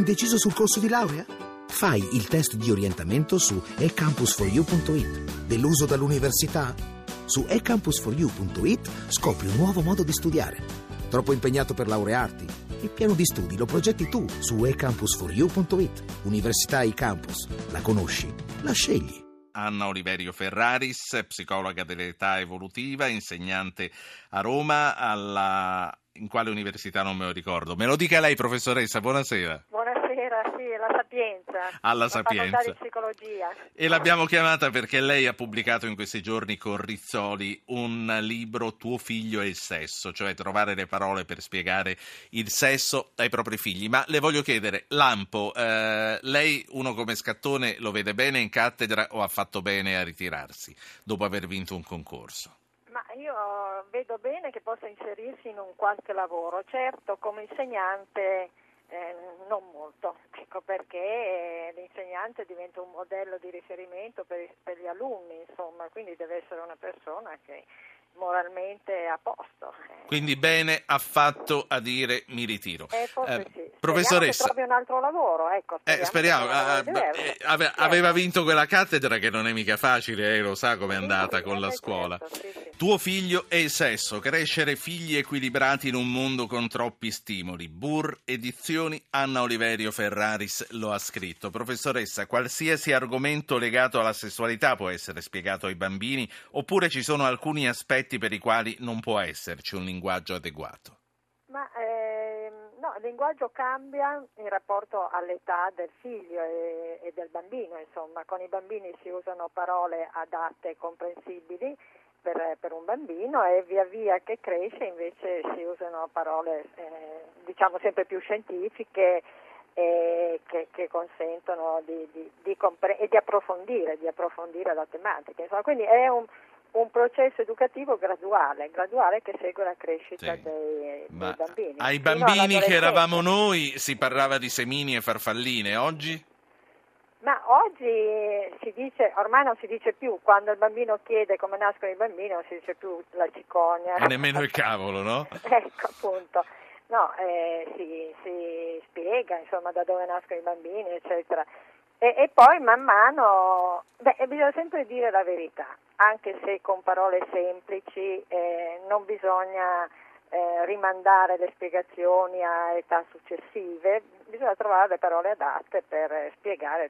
Indeciso sul corso di laurea? Fai il test di orientamento su ECampus4U.it. Deluso dall'università? Su ECampus4U.it scopri un nuovo modo di studiare. Troppo impegnato per laurearti? Il piano di studi lo progetti tu su ECampus4U.it. Università eCampus. La conosci? La scegli. Anna Oliverio Ferraris, psicologa dell'età evolutiva, insegnante a Roma, in quale università non me lo ricordo. Me lo dica lei, professoressa, buonasera. Buonasera, sì, alla Sapienza. Facoltà di psicologia. E l'abbiamo chiamata perché lei ha pubblicato in questi giorni con Rizzoli un libro, Tuo Figlio e il sesso, cioè trovare le parole per spiegare il sesso ai propri figli. Ma le voglio chiedere, Lampo, lei uno come Scattone lo vede bene in cattedra o ha fatto bene a ritirarsi dopo aver vinto un concorso? Ma io vedo bene che possa inserirsi in un qualche lavoro, certo come insegnante non molto, ecco perché l'insegnante diventa un modello di riferimento per gli alunni, insomma, quindi deve essere una persona che moralmente a posto. Quindi bene ha fatto a dire mi ritiro. Sì. Professoressa, trovi un altro lavoro, ecco. Speriamo. Aveva vinto quella cattedra che non è mica facile, lo sa com'è andata con la scuola. Certo, sì. Tuo figlio e il sesso, crescere figli equilibrati in un mondo con troppi stimoli. Bur Edizioni, Anna Oliverio Ferraris lo ha scritto. Professoressa, qualsiasi argomento legato alla sessualità può essere spiegato ai bambini oppure ci sono alcuni aspetti per i quali non può esserci un linguaggio adeguato? No, il linguaggio cambia in rapporto all'età del figlio e del bambino, insomma, con i bambini si usano parole adatte e comprensibili per un bambino e via via che cresce invece si usano parole diciamo sempre più scientifiche e che consentono di approfondire la tematica, insomma, quindi è un processo educativo graduale che segue la crescita dei bambini. Ai bambini che eravamo noi si parlava di semini e farfalline, oggi? Ma oggi si dice, ormai non si dice più, quando il bambino chiede come nascono i bambini non si dice più la cicogna. E nemmeno il cavolo, no? Ecco, appunto. No, si spiega, insomma, da dove nascono i bambini, eccetera. E poi man mano, bisogna sempre dire la verità, anche se con parole semplici, non bisogna rimandare le spiegazioni a età successive, bisogna trovare le parole adatte per spiegare,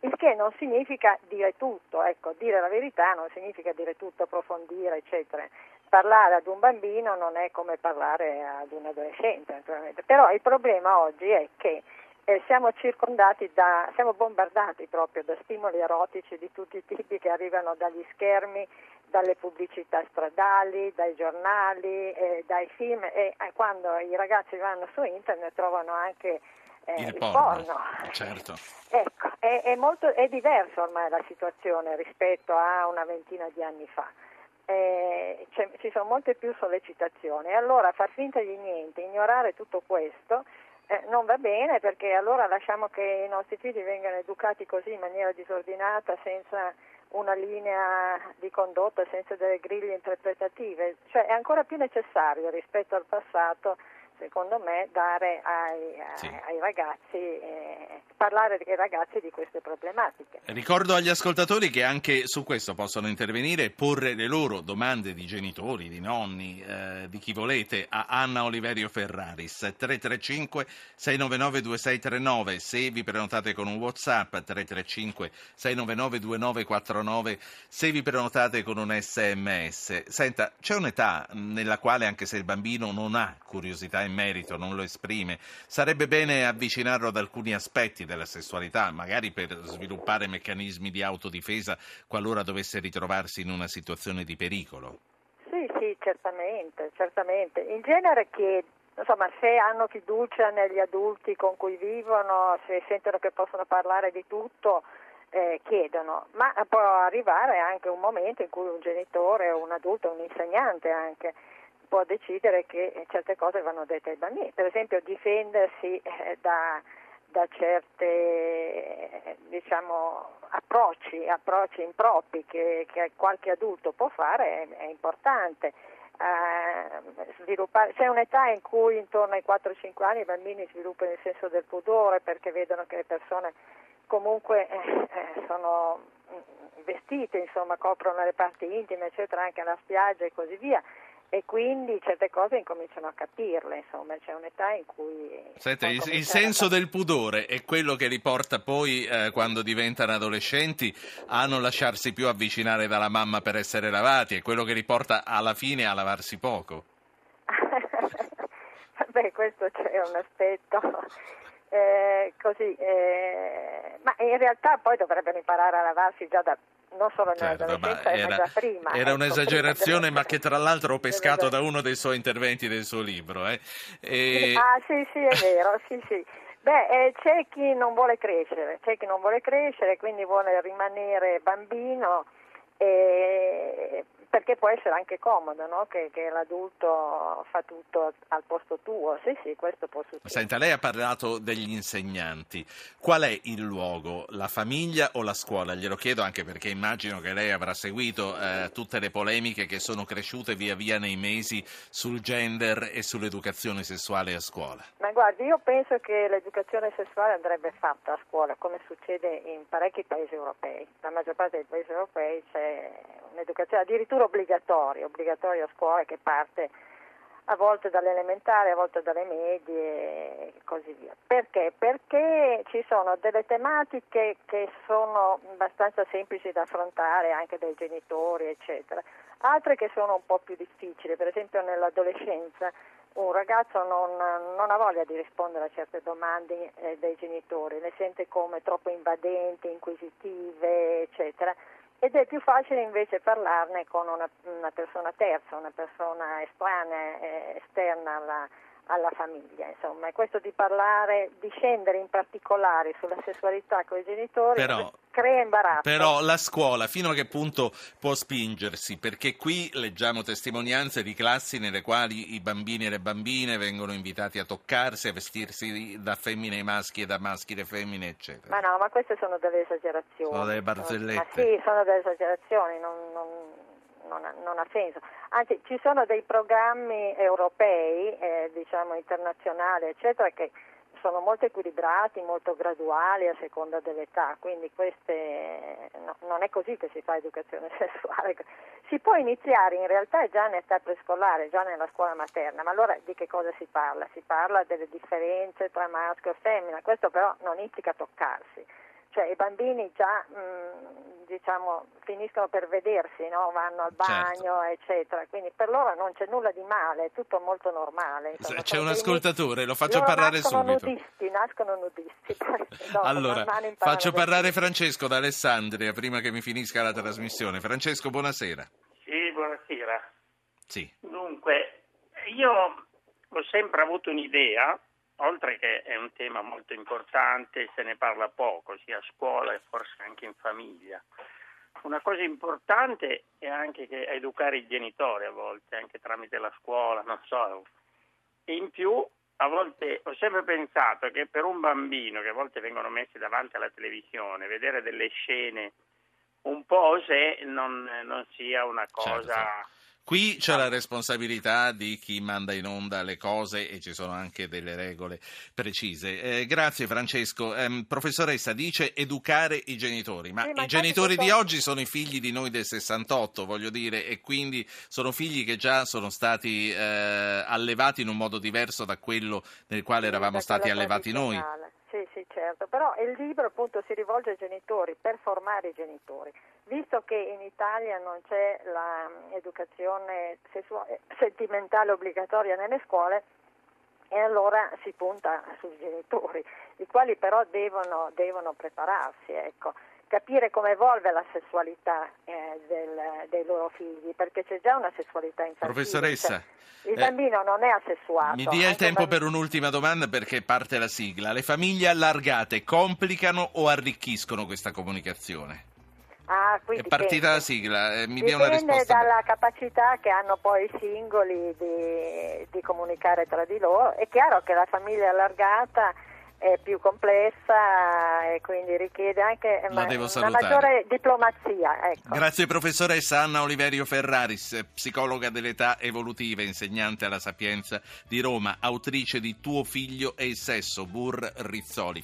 il che non significa dire tutto, ecco, dire la verità non significa dire tutto, approfondire, eccetera. Parlare ad un bambino non è come parlare ad un adolescente, naturalmente, però il problema oggi è che siamo bombardati proprio da stimoli erotici di tutti i tipi che arrivano dagli schermi, dalle pubblicità stradali, dai giornali, dai film e quando i ragazzi vanno su internet trovano anche il porno. Certo. Ecco, è diverso ormai la situazione rispetto a una ventina di anni fa. Ci sono molte più sollecitazioni e allora far finta di niente, ignorare tutto questo non va bene, perché allora lasciamo che i nostri figli vengano educati così in maniera disordinata, senza una linea di condotta, senza delle griglie interpretative. Cioè è ancora più necessario rispetto al passato, secondo me, dare ai ragazzi, parlare ai ragazzi di queste problematiche. Ricordo agli ascoltatori che anche su questo possono intervenire e porre le loro domande di genitori, di nonni, di chi volete, a Anna Oliverio Ferraris. 335 699 2639, se vi prenotate con un WhatsApp, 335 699 2949, se vi prenotate con un SMS. Senta, c'è un'età nella quale, anche se il bambino non ha curiosità in merito, non lo esprime, sarebbe bene avvicinarlo ad alcuni aspetti della sessualità, magari per sviluppare meccanismi di autodifesa qualora dovesse ritrovarsi in una situazione di pericolo? Sì, certamente. In genere se hanno fiducia negli adulti con cui vivono, se sentono che possono parlare di tutto, chiedono, ma può arrivare anche un momento in cui un genitore, un adulto, un insegnante anche può decidere che certe cose vanno dette ai bambini, per esempio difendersi da certe, diciamo, approcci impropri che qualche adulto può fare è importante. sviluppare. C'è un'età in cui intorno ai 4-5 anni i bambini sviluppano il senso del pudore perché vedono che le persone comunque sono vestite, insomma, coprono le parti intime, eccetera, anche alla spiaggia e così via, e quindi certe cose incominciano a capirle, insomma, c'è un'età in cui... Senti, il senso del pudore è quello che li porta poi, quando diventano adolescenti, a non lasciarsi più avvicinare dalla mamma per essere lavati, è quello che li porta alla fine a lavarsi poco. Vabbè, questo c'è un aspetto... ma in realtà poi dovrebbero imparare a lavarsi già da... non solo nell'adolescenza, ma già prima. Era un'esagerazione, ma che tra l'altro ho pescato da uno dei suoi interventi del suo libro. Ah, sì, è vero, sì. Beh, c'è chi non vuole crescere, quindi vuole rimanere bambino, perché può essere anche comodo, no? Che l'adulto fa tutto al posto tuo. Sì, questo può succedere. Senta, lei ha parlato degli insegnanti. Qual è il luogo? La famiglia o la scuola? Glielo chiedo anche perché immagino che lei avrà seguito tutte le polemiche che sono cresciute via via nei mesi sul gender e sull'educazione sessuale a scuola. Ma guardi, io penso che l'educazione sessuale andrebbe fatta a scuola, come succede in parecchi paesi europei. La maggior parte dei paesi europei c'è un'educazione addirittura obbligatorio a scuola, che parte a volte dall'elementare, a volte dalle medie e così via. Perché? Perché ci sono delle tematiche che sono abbastanza semplici da affrontare anche dai genitori, eccetera, altre che sono un po' più difficili. Per esempio nell'adolescenza un ragazzo non ha voglia di rispondere a certe domande dei genitori, le sente come troppo invadenti, inquisitive, eccetera. Ed è più facile invece parlarne con una persona terza, una persona estranea, esterna alla famiglia, insomma. E questo di parlare, di scendere in particolare sulla sessualità con i genitori crea imbarazzo. Però la scuola fino a che punto può spingersi? Perché qui leggiamo testimonianze di classi nelle quali i bambini e le bambine vengono invitati a toccarsi, a vestirsi da femmine ai maschi e da maschi alle femmine, eccetera. Ma no, ma queste sono delle esagerazioni. Sono delle barzellette. Ma sì, sono delle esagerazioni, non ha senso. Anzi, ci sono dei programmi europei, diciamo internazionali, eccetera, che sono molto equilibrati, molto graduali a seconda dell'età, quindi queste no, non è così che si fa educazione sessuale. Si può iniziare in realtà già in età prescolare, già nella scuola materna, ma allora di che cosa si parla? Si parla delle differenze tra maschio e femmina, questo però non implica toccarsi. Cioè i bambini già finiscono per vedersi, no? Vanno al bagno, certo, eccetera, quindi per loro non c'è nulla di male, è tutto molto normale. Insomma, c'è un ascoltatore, lo faccio parlare subito. Nascono nudisti. Allora, faccio parlare Francesco da Alessandria prima che mi finisca la trasmissione. Francesco, buonasera. Sì, buonasera. Sì. Dunque, io ho sempre avuto un'idea, oltre che è un tema molto importante, se ne parla poco, sia a scuola e forse anche in famiglia. Una cosa importante è anche che educare i genitori a volte, anche tramite la scuola, non so. E in più, a volte ho sempre pensato che per un bambino, che a volte vengono messi davanti alla televisione, vedere delle scene un po' osè non sia una cosa... Certo. Qui c'è la responsabilità di chi manda in onda le cose e ci sono anche delle regole precise. Grazie Francesco. Professoressa, dice educare i genitori, ma i genitori di oggi sono i figli di noi del 68, voglio dire, e quindi sono figli che già sono stati allevati in un modo diverso da quello nel quale eravamo stati allevati noi. Sì, certo, però il libro appunto si rivolge ai genitori per formare i genitori, visto che in Italia non c'è l'educazione sentimentale obbligatoria nelle scuole, e allora si punta sui genitori, i quali però devono prepararsi, ecco, capire come evolve la sessualità dei loro figli, perché c'è già una sessualità infantile. Professoressa, cioè, il bambino non è asessuato. Mi dia il tempo per un'ultima domanda perché parte la sigla. Le famiglie allargate complicano o arricchiscono questa comunicazione? Ah, è partita la sigla, mi dia una risposta. Dipende dalla capacità che hanno poi i singoli di comunicare tra di loro. È chiaro che la famiglia allargata è più complessa e quindi richiede anche una maggiore diplomazia, ecco. Grazie professoressa Anna Oliverio Ferraris, psicologa dell'età evolutiva, insegnante alla Sapienza di Roma, autrice di Tuo Figlio e il Sesso, Bur Rizzoli.